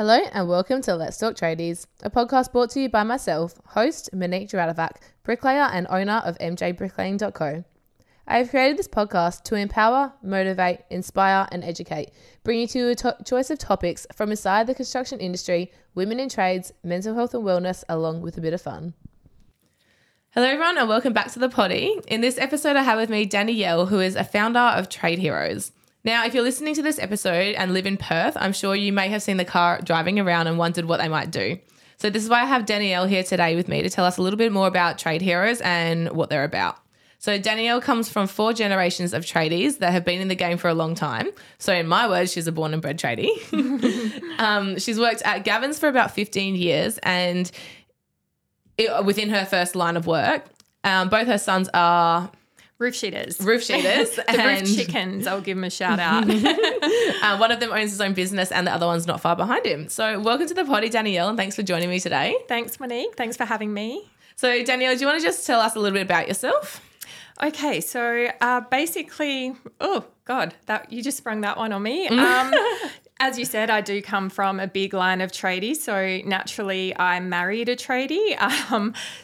Hello and welcome to Let's Talk Tradies, a podcast brought to you by myself, host Monique Geradovac, bricklayer and owner of mjbricklaying.co. I have created this podcast to empower, motivate, inspire and educate, bringing you to a choice of topics from inside the construction industry, women in trades, mental health and wellness, along with a bit of fun. Hello everyone and welcome back to the potty. In this episode I have with me Danielle, who is a founder of Trade Heroes. Now, if you're listening to this episode and live in Perth, I'm sure you may have seen the car driving around and wondered what they might do. So this is why I have Danielle here today with me to tell us a little bit more about Trade Heroes and what they're about. So Danielle comes from 4 generations of tradies that have been in the game for a long time. So in my words, she's a born and bred tradie. She's worked at Galvin's for about 15 years and within her first line of work. Both her sons are... Roof sheeters. And roof chickens, I'll give them a shout out. One of them owns his own business and the other one's not far behind him. So welcome to the potty, Danielle, and thanks for joining me today. Thanks, Monique. Thanks for having me. So, Danielle, do you want to just tell us a little bit about yourself? Okay, so basically, oh, God, that you just sprung that one on me. As you said, I do come from a big line of tradies, so naturally I married a tradie.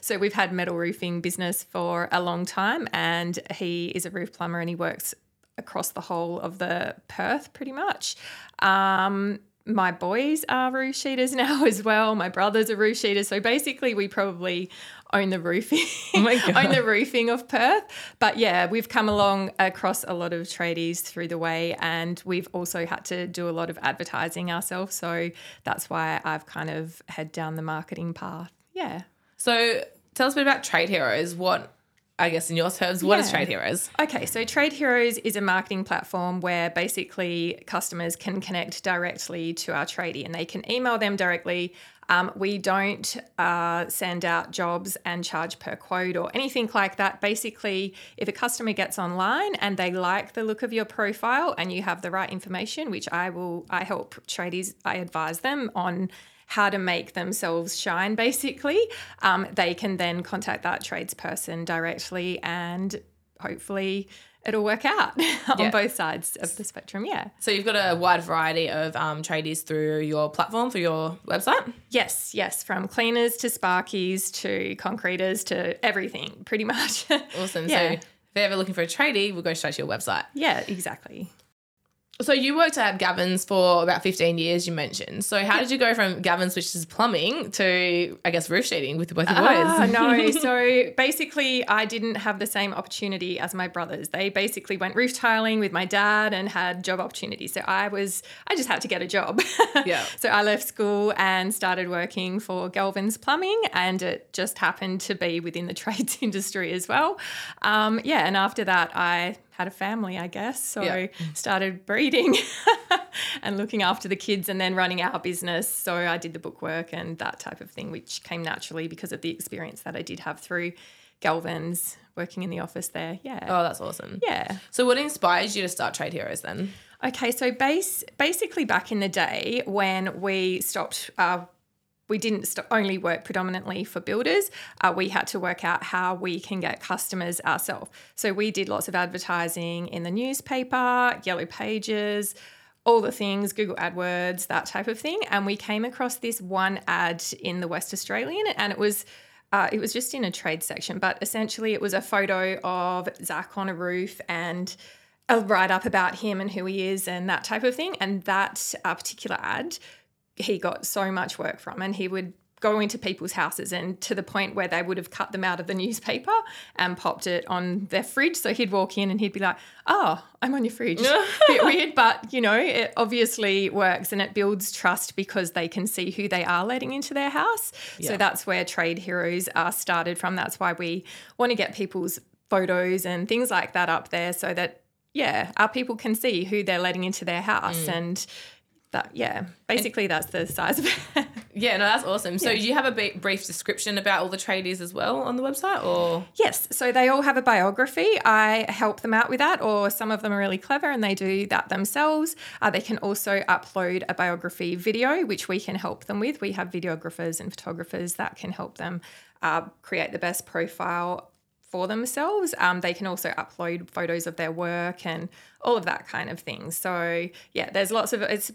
So we've had metal roofing business for a long time, and he is a roof plumber and he works across the whole of the Perth pretty much. My boys are roof sheeters now as well. My brother's a roof sheeter. So basically we probably own the roofing, own the roofing of Perth. But yeah, we've come along across a lot of tradies through the way, and we've also had to do a lot of advertising ourselves. So that's why I've kind of head down the marketing path. Yeah. So tell us a bit about Trade Heroes. What, I guess in your terms, what is Trade Heroes? Okay, so Trade Heroes is a marketing platform where basically customers can connect directly to our tradie and they can email them directly. We don't send out jobs and charge per quote or anything like that. Basically, if a customer gets online and they like the look of your profile and you have the right information, which I help tradies, I advise them on how to make themselves shine, basically, they can then contact that tradesperson directly and hopefully it'll work out on both sides of the spectrum, So you've got a wide variety of tradies through your platform, through your website? Yes, from cleaners to sparkies to concreters to everything pretty much. Awesome. Yeah. So if they're ever looking for a tradie, we'll go straight to your website. Yeah, exactly. So you worked at Galvin's for about 15 years, you mentioned. So how did you go from Galvin's, which is plumbing, to, I guess, roof sheeting with both your boys? No. So basically I didn't have the same opportunity as my brothers. They basically went roof tiling with my dad and had job opportunities. So I just had to get a job. Yeah. So I left school and started working for Galvin's Plumbing, and it just happened to be within the trades industry as well. And after that I had a family, I guess, so started breeding and looking after the kids and then running our business. So I did the bookwork and that type of thing, which came naturally because of the experience that I did have through Galvin's, working in the office there. Yeah. Oh, that's awesome. Yeah. So what inspired you to start Trade Heroes then? Okay, so basically back in the day when we stopped we didn't only work predominantly for builders. We had to work out how we can get customers ourselves. So we did lots of advertising in the newspaper, Yellow Pages, all the things, Google AdWords, that type of thing. And we came across this one ad in the West Australian, and it was just in a trade section, but essentially it was a photo of Zach on a roof and a write-up about him and who he is and that type of thing. And that particular ad he got so much work from, and he would go into people's houses and to the point where they would have cut them out of the newspaper and popped it on their fridge. So he'd walk in and he'd be like, oh, I'm on your fridge. Bit weird, but, you know, it obviously works and it builds trust because they can see who they are letting into their house. Yeah. So that's where Trade Heroes are started from. That's why we want to get people's photos and things like that up there so that, our people can see who they're letting into their house and basically that's the size of it. Yeah, no, that's awesome. So do you have a brief description about all the tradies as well on the website? Or yes, so they all have a biography. I help them out with that, or some of them are really clever and they do that themselves. They can also upload a biography video, which we can help them with. We have videographers and photographers that can help them create the best profile for themselves. They can also upload photos of their work and all of that kind of thing. So, there's lots of – it's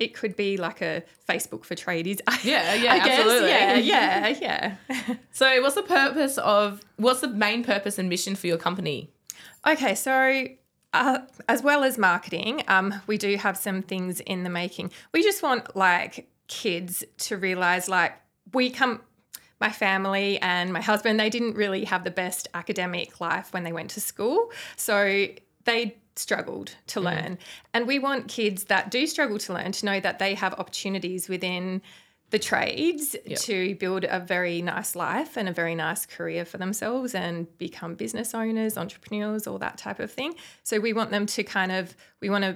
It could be like a Facebook for tradies. Yeah, absolutely. Yeah. So what's the main purpose and mission for your company? Okay, so as well as marketing, we do have some things in the making. We just want like kids to realise like my family and my husband, they didn't really have the best academic life when they went to school. So they struggled to learn. And we want kids that do struggle to learn to know that they have opportunities within the trades to build a very nice life and a very nice career for themselves and become business owners, entrepreneurs, all that type of thing. So we want them to our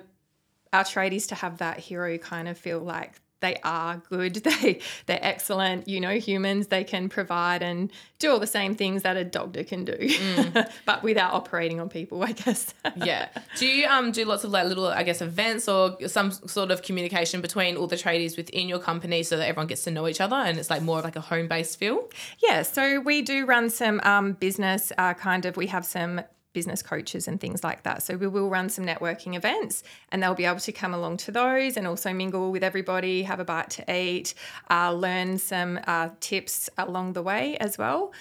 tradies to have that hero kind of feel like they are good, they're excellent, humans. They can provide and do all the same things that a doctor can do, but without operating on people, I guess. Yeah. Do you do lots of like little, I guess, events or some sort of communication between all the tradies within your company so that everyone gets to know each other and it's like more of like a home-based feel? Yeah. So we do run some business we have some business coaches and things like that. So we will run some networking events and they'll be able to come along to those and also mingle with everybody, have a bite to eat, learn some tips along the way as well.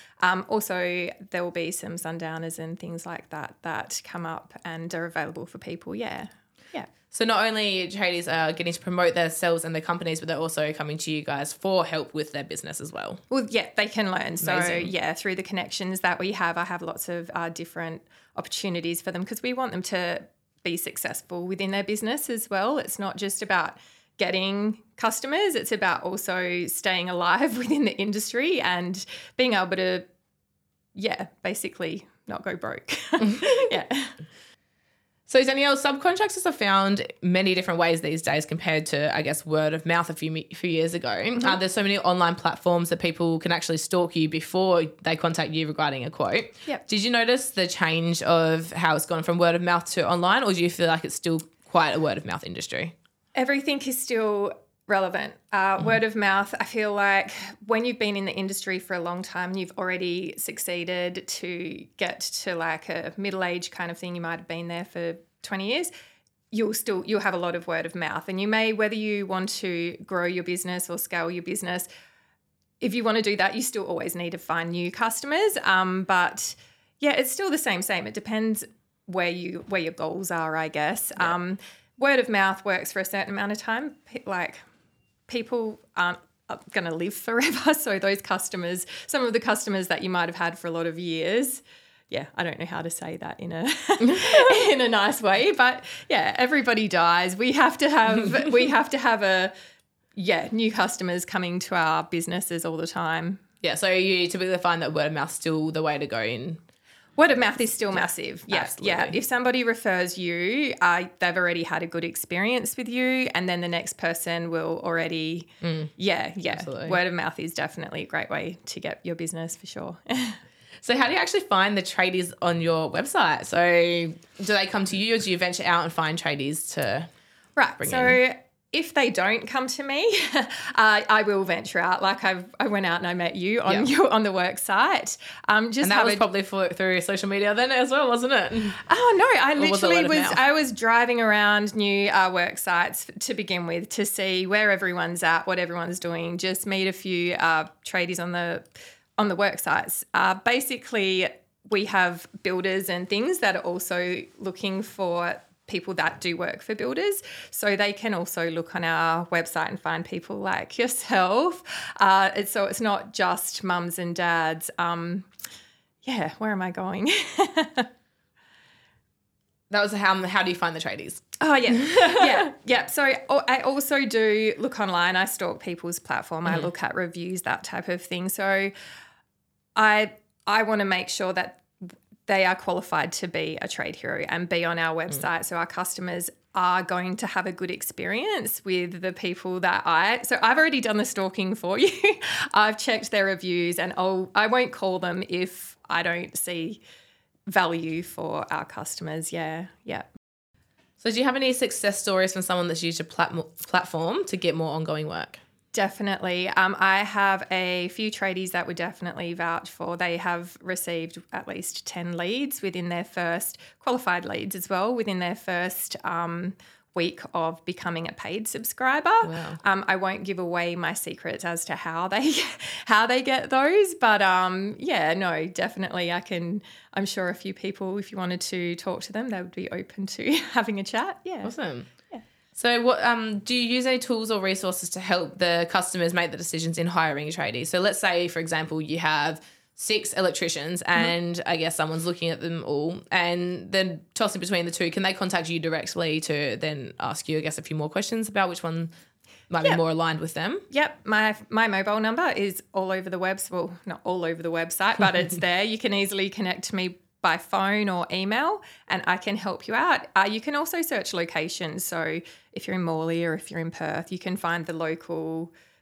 Also, there will be some sundowners and things like that come up and are available for people, Yeah. So not only tradies are getting to promote themselves and their companies, but they're also coming to you guys for help with their business as well. Well, yeah, they can learn. So, Amazing. Yeah, through the connections that we have, I have lots of different opportunities for them because we want them to be successful within their business as well. It's not just about getting customers. It's about also staying alive within the industry and being able to, basically not go broke. Yeah. So, Danielle, subcontractors are found many different ways these days compared to, I guess, word of mouth a few years ago. Mm-hmm. There's so many online platforms that people can actually stalk you before they contact you regarding a quote. Yep. Did you notice the change of how it's gone from word of mouth to online, or do you feel like it's still quite a word of mouth industry? Everything is still relevant. Word of mouth, I feel like when you've been in the industry for a long time, you've already succeeded to get to like a middle age kind of thing. You might have been there for 20 years. You'll have a lot of word of mouth, and you may, whether you want to grow your business or scale your business, if you want to do that, you still always need to find new customers. But yeah, it's still the same. It depends where your goals are, I guess. Yeah. Word of mouth works for a certain amount of time. People aren't going to live forever. So those customers, some of the customers that you might have had for a lot of years, I don't know how to say that in a in a nice way, but yeah, everybody dies. We have to have new customers coming to our businesses all the time. Yeah, so you typically find that word of mouth still the way to go in. Word of mouth is still massive. Yes. Yeah. If somebody refers you, they've already had a good experience with you, and then the next person will already. Absolutely. Word of mouth is definitely a great way to get your business for sure. So how do you actually find the tradies on your website? So do they come to you, or do you venture out and find tradies to bring in? So if they don't come to me, I will venture out. Like I went out and I met you on on the work site. And that was probably through social media then as well, wasn't it? Oh no, I literally was driving around new work sites to begin with to see where everyone's at, what everyone's doing. Just meet a few tradies on the work sites. Basically, we have builders and things that are also looking for people that do work for builders, so they can also look on our website and find people like yourself. So it's not just mums and dads. Where am I going? That was how do you find the tradies? Oh, yeah. Yeah. So I also do look online. I stalk people's platform. I look at reviews, that type of thing. So I want to make sure that they are qualified to be a trade hero and be on our website. So our customers are going to have a good experience with the people that so I've already done the stalking for you. I've checked their reviews, and I won't call them if I don't see value for our customers. Yeah. So do you have any success stories from someone that's used your platform to get more ongoing work? Definitely. I have a few tradies that would definitely vouch for. They have received at least 10 leads within their first, qualified leads as well, within their first week of becoming a paid subscriber. Wow. I won't give away my secrets as to how they get those, but definitely I'm sure a few people, if you wanted to talk to them, they would be open to having a chat. Yeah. Awesome. Yeah. So what do you use any tools or resources to help the customers make the decisions in hiring a tradie? So let's say, for example, you have 6 electricians and I guess someone's looking at them all and then tossing between the two. Can they contact you directly to then ask you, I guess, a few more questions about which one might be more aligned with them? Yep. My mobile number is all over the website. Well, not all over the website, but it's there. You can easily connect to me by phone or email and I can help you out. You can also search locations. So if you're in Morley or if you're in Perth, you can find the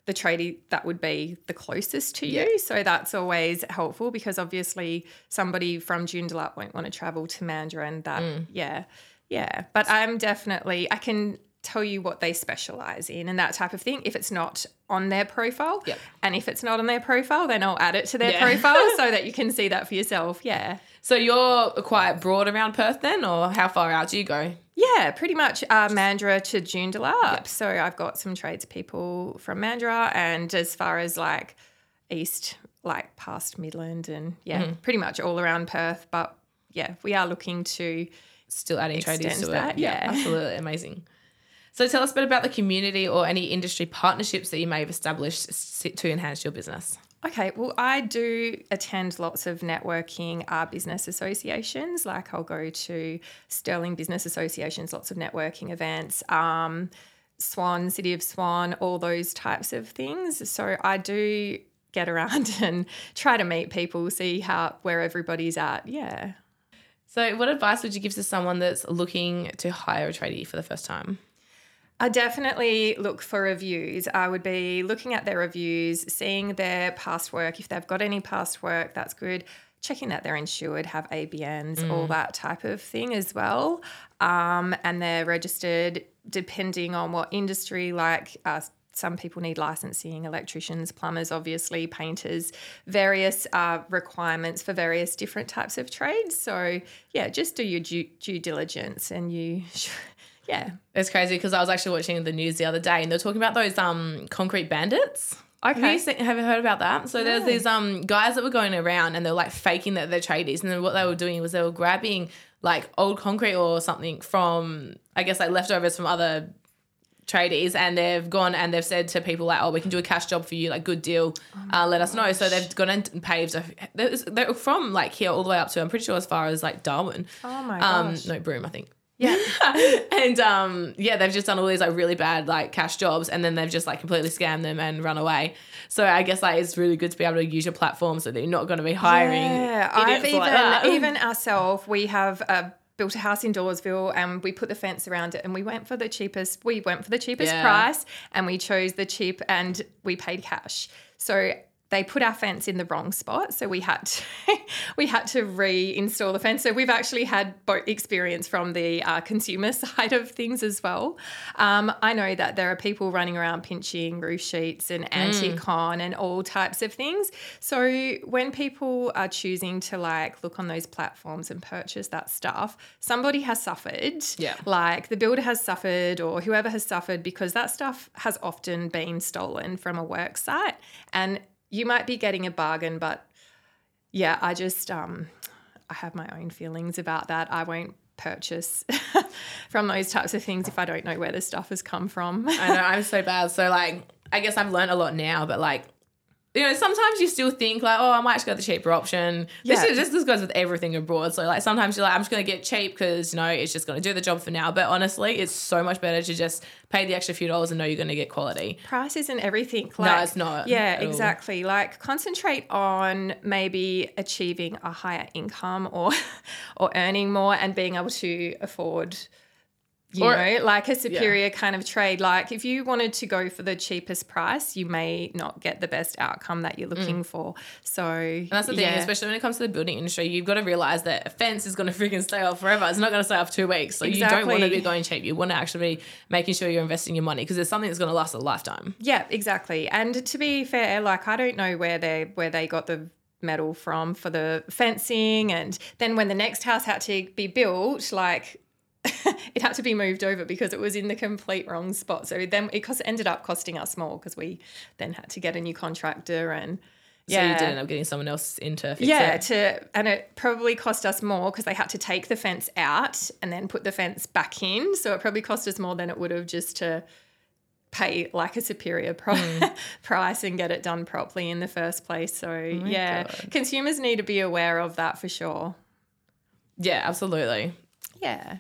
tradie that would be the closest to you. So that's always helpful because obviously somebody from Joondalup won't want to travel to Mandurah and that. Yeah. But I can tell you what they specialise in and that type of thing if it's not on their profile. Yep. And if it's not on their profile, then I'll add it to their profile so that you can see that for yourself. Yeah. So you're quite broad around Perth then, or how far out do you go? Yeah, pretty much Mandurah to Joondalup. Yep. So I've got some tradespeople from Mandurah and as far as like east, like past Midland and pretty much all around Perth. But yeah, we are looking to still adding tradies to that. Yeah, absolutely amazing. So tell us a bit about the community or any industry partnerships that you may have established to enhance your business. Okay, well, I do attend lots of networking business associations. Like I'll go to Sterling Business Associations, lots of networking events, Swan, City of Swan, all those types of things. So I do get around and try to meet people, see where everybody's at, yeah. So what advice would you give to someone that's looking to hire a tradie for the first time? I definitely look for reviews. I would be looking at their reviews, seeing their past work. If they've got any past work, that's good. Checking that they're insured, have ABNs, all that type of thing as well. And they're registered depending on what industry, like some people need licensing, electricians, plumbers, obviously, painters, various requirements for various different types of trades. So, yeah, just do your due diligence and you Yeah. It's crazy because I was actually watching the news the other day and they're talking about those concrete bandits. Okay. Have you heard about that? So there's these guys that were going around and they were like faking that they're tradies, and then what they were doing was they were grabbing like old concrete or something from, I guess, like leftovers from other tradies, and they've gone and they've said to people like, oh, we can do a cash job for you, like good deal, let us know. So they've gone and paved. They're from like here all the way up to, I'm pretty sure as far as like Darwin. Oh my gosh. No, Broome, I think. Yeah. And they've just done all these like really bad like cash jobs, and then they've just like completely scammed them and run away. So I guess like it's really good to be able to use your platform so that you're not going to be hiring. Yeah, I've even ourselves, we have built a house in Dawesville and we put the fence around it and we went for the cheapest price, and we chose the cheap and we paid cash. So they put our fence in the wrong spot, so we had to reinstall the fence. So we've actually had experience from the consumer side of things as well. I know that there are people running around pinching roof sheets and anti-con and all types of things. So when people are choosing to like look on those platforms and purchase that stuff, somebody has suffered. Yeah. Like the builder has suffered or whoever has suffered, because that stuff has often been stolen from a work site, and you might be getting a bargain, but yeah, I just I have my own feelings about that. I won't purchase from those types of things if I don't know where the stuff has come from. I know, I'm so bad. So like, I guess I've learned a lot now, but like, you know, sometimes you still think like, oh, I might just go the cheaper option. Yeah. This goes with everything abroad. So like sometimes you're like, I'm just going to get cheap because, you know, it's just going to do the job for now. But honestly, it's so much better to just pay the extra few dollars and know you're going to get quality. Price isn't everything. Like, no, it's not. Yeah, exactly. Like concentrate on maybe achieving a higher income or earning more and being able to afford, like a superior kind of trade. Like if you wanted to go for the cheapest price, you may not get the best outcome that you're looking for. So, and that's the thing, especially when it comes to the building industry, you've got to realize that a fence is going to freaking stay off forever. It's not going to stay off 2 weeks. So exactly. You don't want to be going cheap. You want to actually be making sure you're investing your money because it's something that's going to last a lifetime. Yeah, exactly. And to be fair, like I don't know where they got the metal from for the fencing, and then when the next house had to be built, like it had to be moved over because it was in the complete wrong spot. So then it ended up costing us more because we then had to get a new contractor and So you did end up getting someone else in to fix it. And it probably cost us more because they had to take the fence out and then put the fence back in. So it probably cost us more than it would have just to pay like a superior price and get it done properly in the first place. So God. Consumers need to be aware of that for sure. Yeah, absolutely. Yeah.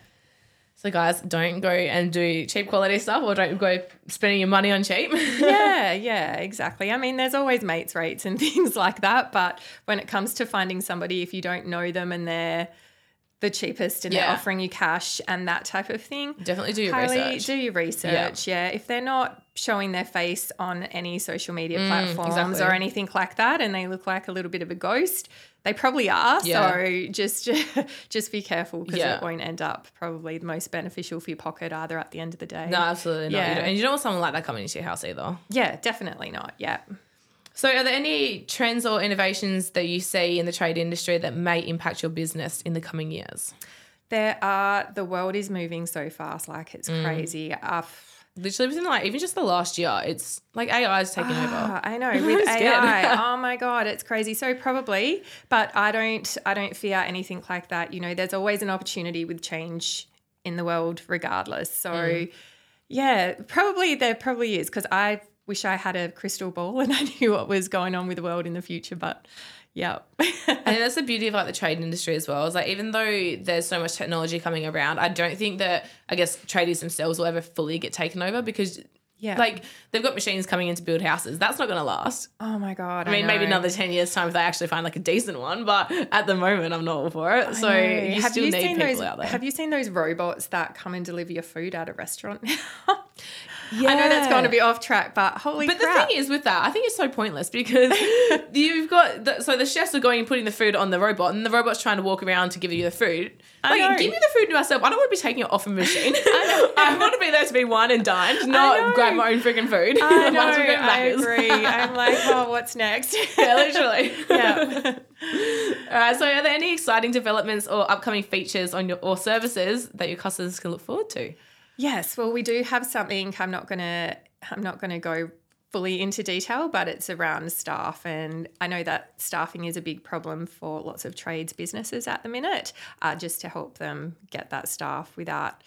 So guys, don't go and do cheap quality stuff or don't go spending your money on cheap. Yeah, exactly. I mean, there's always mates rates and things like that, but when it comes to finding somebody, if you don't know them and they're the cheapest and they're offering you cash and that type of thing. Definitely do your research. Do your research, If they're not showing their face on any social media platforms or anything like that and they look like a little bit of a ghost, they probably are, so just be careful because it won't end up probably the most beneficial for your pocket either at the end of the day. No, absolutely not. Yeah. And you don't want someone like that coming into your house either. Yeah, definitely not, So are there any trends or innovations that you see in the trade industry that may impact your business in the coming years? There are. The world is moving so fast, like it's crazy. Literally within like even just the last year, it's like AI is taking over. I know, with AI. Oh my God, it's crazy. So probably, but I don't fear anything like that. You know, there's always an opportunity with change in the world regardless. So probably there probably is because I wish I had a crystal ball and I knew what was going on with the world in the future, but and that's the beauty of like the trade industry as well. It's like even though there's so much technology coming around, I don't think that tradies themselves will ever fully get taken over because like they've got machines coming in to build houses. That's not going to last. Oh my God. I mean, maybe another 10 years time if they actually find like a decent one, but at the moment I'm not all for it. So you still need people out there. Have you seen those robots that come and deliver your food at a restaurant? I know that's going to be off track, but holy crap. But the thing is with that, I think it's so pointless because you've got so the chefs are going and putting the food on the robot and the robot's trying to walk around to give you the food. Like, give me the food to myself. I don't want to be taking it off a machine. I want to be there to be wine and dined, not grab my own freaking food. I agree. I'm like, oh, what's next? Yeah, literally. All right, so are there any exciting developments or upcoming features on your or services that your customers can look forward to? Yes, well, we do have something. I'm not gonna go fully into detail, but it's around staff, and I know that staffing is a big problem for lots of trades businesses at the minute. Just to help them get that staff without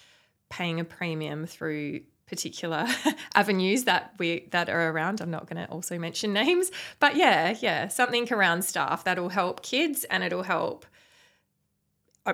paying a premium through particular avenues that are around. I'm not going to also mention names, but something around staff that'll help kids and it'll help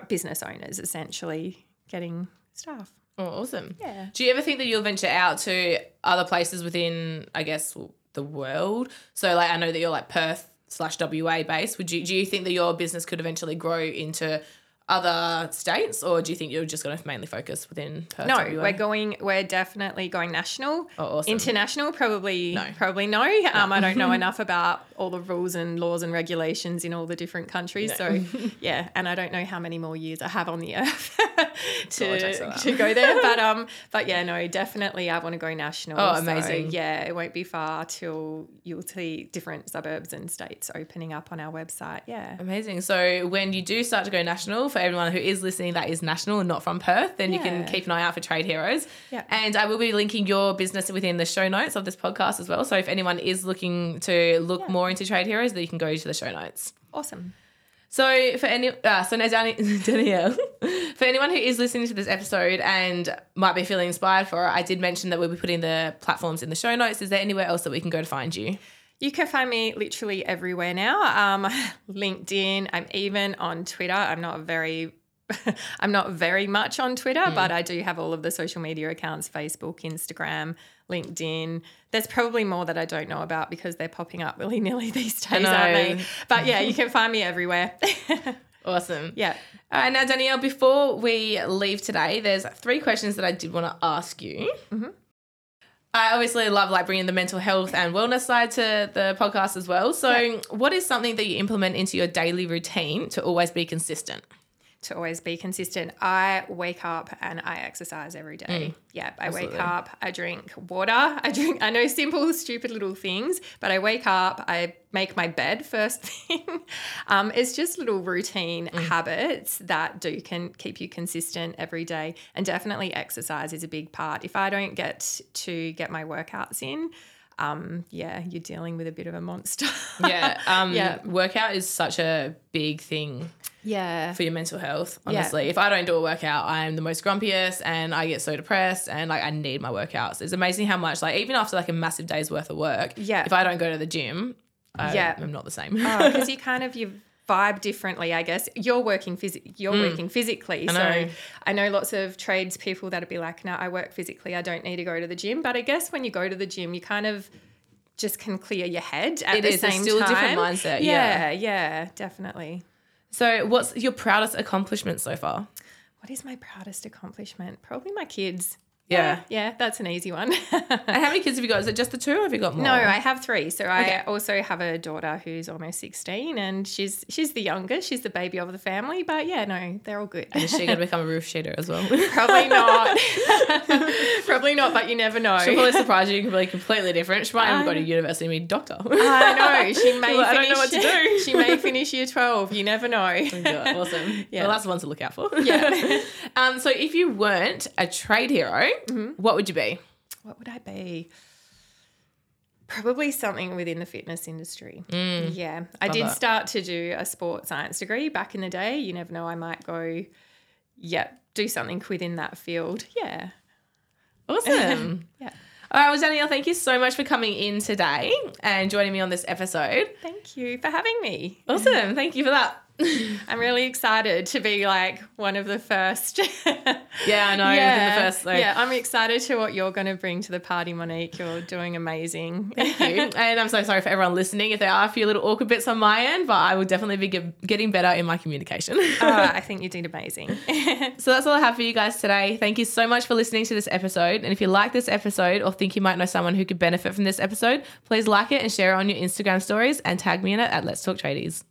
business owners essentially getting staff. Oh, awesome. Yeah. Do you ever think that you'll venture out to other places within, I guess, the world? So, like, I know that you're, like, Perth/WA based. Do you think that your business could eventually grow into other states or do you think you're just going to mainly focus within Perth? No, WA? We're definitely going national. Oh, awesome. International, probably no. I don't know enough about all the rules and laws and regulations in all the different countries. No. So, and I don't know how many more years I have on the earth to go there. But yeah, no, definitely I want to go national. Oh, amazing. So, it won't be far till you'll see different suburbs and states opening up on our website. Yeah. Amazing. So when you do start to go national, for everyone who is listening that is national and not from Perth, then you can keep an eye out for Trade Heroes. Yeah. And I will be linking your business within the show notes of this podcast as well. So if anyone is looking to look more into Trade Heroes, then you can go to the show notes. Awesome. So Danielle, for anyone who is listening to this episode and might be feeling inspired for it, I did mention that we'll be putting the platforms in the show notes. Is there anywhere else that we can go to find you? You can find me literally everywhere now. LinkedIn. I'm even on Twitter. I'm not very much on Twitter, but I do have all of the social media accounts: Facebook, Instagram, LinkedIn. There's probably more that I don't know about because they're popping up willy nilly these days, aren't they? But you can find me everywhere. Awesome. Yeah. All right, now Danielle, before we leave today, there's 3 questions that I did want to ask you. Mm-hmm. I obviously love like bringing the mental health and wellness side to the podcast as well. So what is something that you implement into your daily routine to always be consistent? to always be consistent. I wake up and I exercise every day. Yeah, I absolutely. Wake up, I drink water, I know simple, stupid little things, but I wake up, I make my bed first thing. It's just little routine habits that can keep you consistent every day. And definitely exercise is a big part. If I don't get my workouts in, you're dealing with a bit of a monster. Workout is such a big thing for your mental health, honestly. Yeah. If I don't do a workout, I'm the most grumpiest and I get so depressed and, I need my workouts. It's amazing how much, even after, a massive day's worth of work, if I don't go to the gym, I'm not the same. Because you kind of – you vibe differently, I guess. You're working physically. I know lots of trades people that'd be like, no, I work physically, I don't need to go to the gym. But I guess when you go to the gym, you kind of just can clear your head at the same time. It's still a different mindset. Yeah, definitely. So what's your proudest accomplishment so far? What is my proudest accomplishment? Probably my kids. Yeah, that's an easy one. And how many kids have you got? Is it just the two or have you got more? No, I have three. So I also have a daughter who's almost 16 and she's the youngest. She's the baby of the family. But, they're all good. And is she going to become a roof sheeter as well? Probably not. But you never know. She'll probably surprise you. You can be completely different. She might even go to university and be a doctor. I know. She may I don't know what to do. She may finish year 12. You never know. Oh God, awesome. Yeah. Well, that's the ones to look out for. Yeah. So if you weren't a trade hero, mm-hmm. what would you be? What would I be? Probably something within the fitness industry. Yeah. I did start to do a sports science degree back in the day. You never know. I might go, do something within that field. Yeah. Awesome. Yeah. All right. Well, Danielle, thank you so much for coming in today and joining me on this episode. Thank you for having me. Awesome. Thank you for that. I'm really excited to be one of the first. Within the first. Yeah, I'm excited to what you're going to bring to the party, Monique. You're doing amazing. Thank you. And I'm so sorry for everyone listening if there are a few little awkward bits on my end, but I will definitely be getting better in my communication. I think you did amazing. So that's all I have for you guys today. Thank you so much for listening to this episode. And if you like this episode or think you might know someone who could benefit from this episode, please like it and share it on your Instagram stories and tag me in it at Let's Talk Tradies.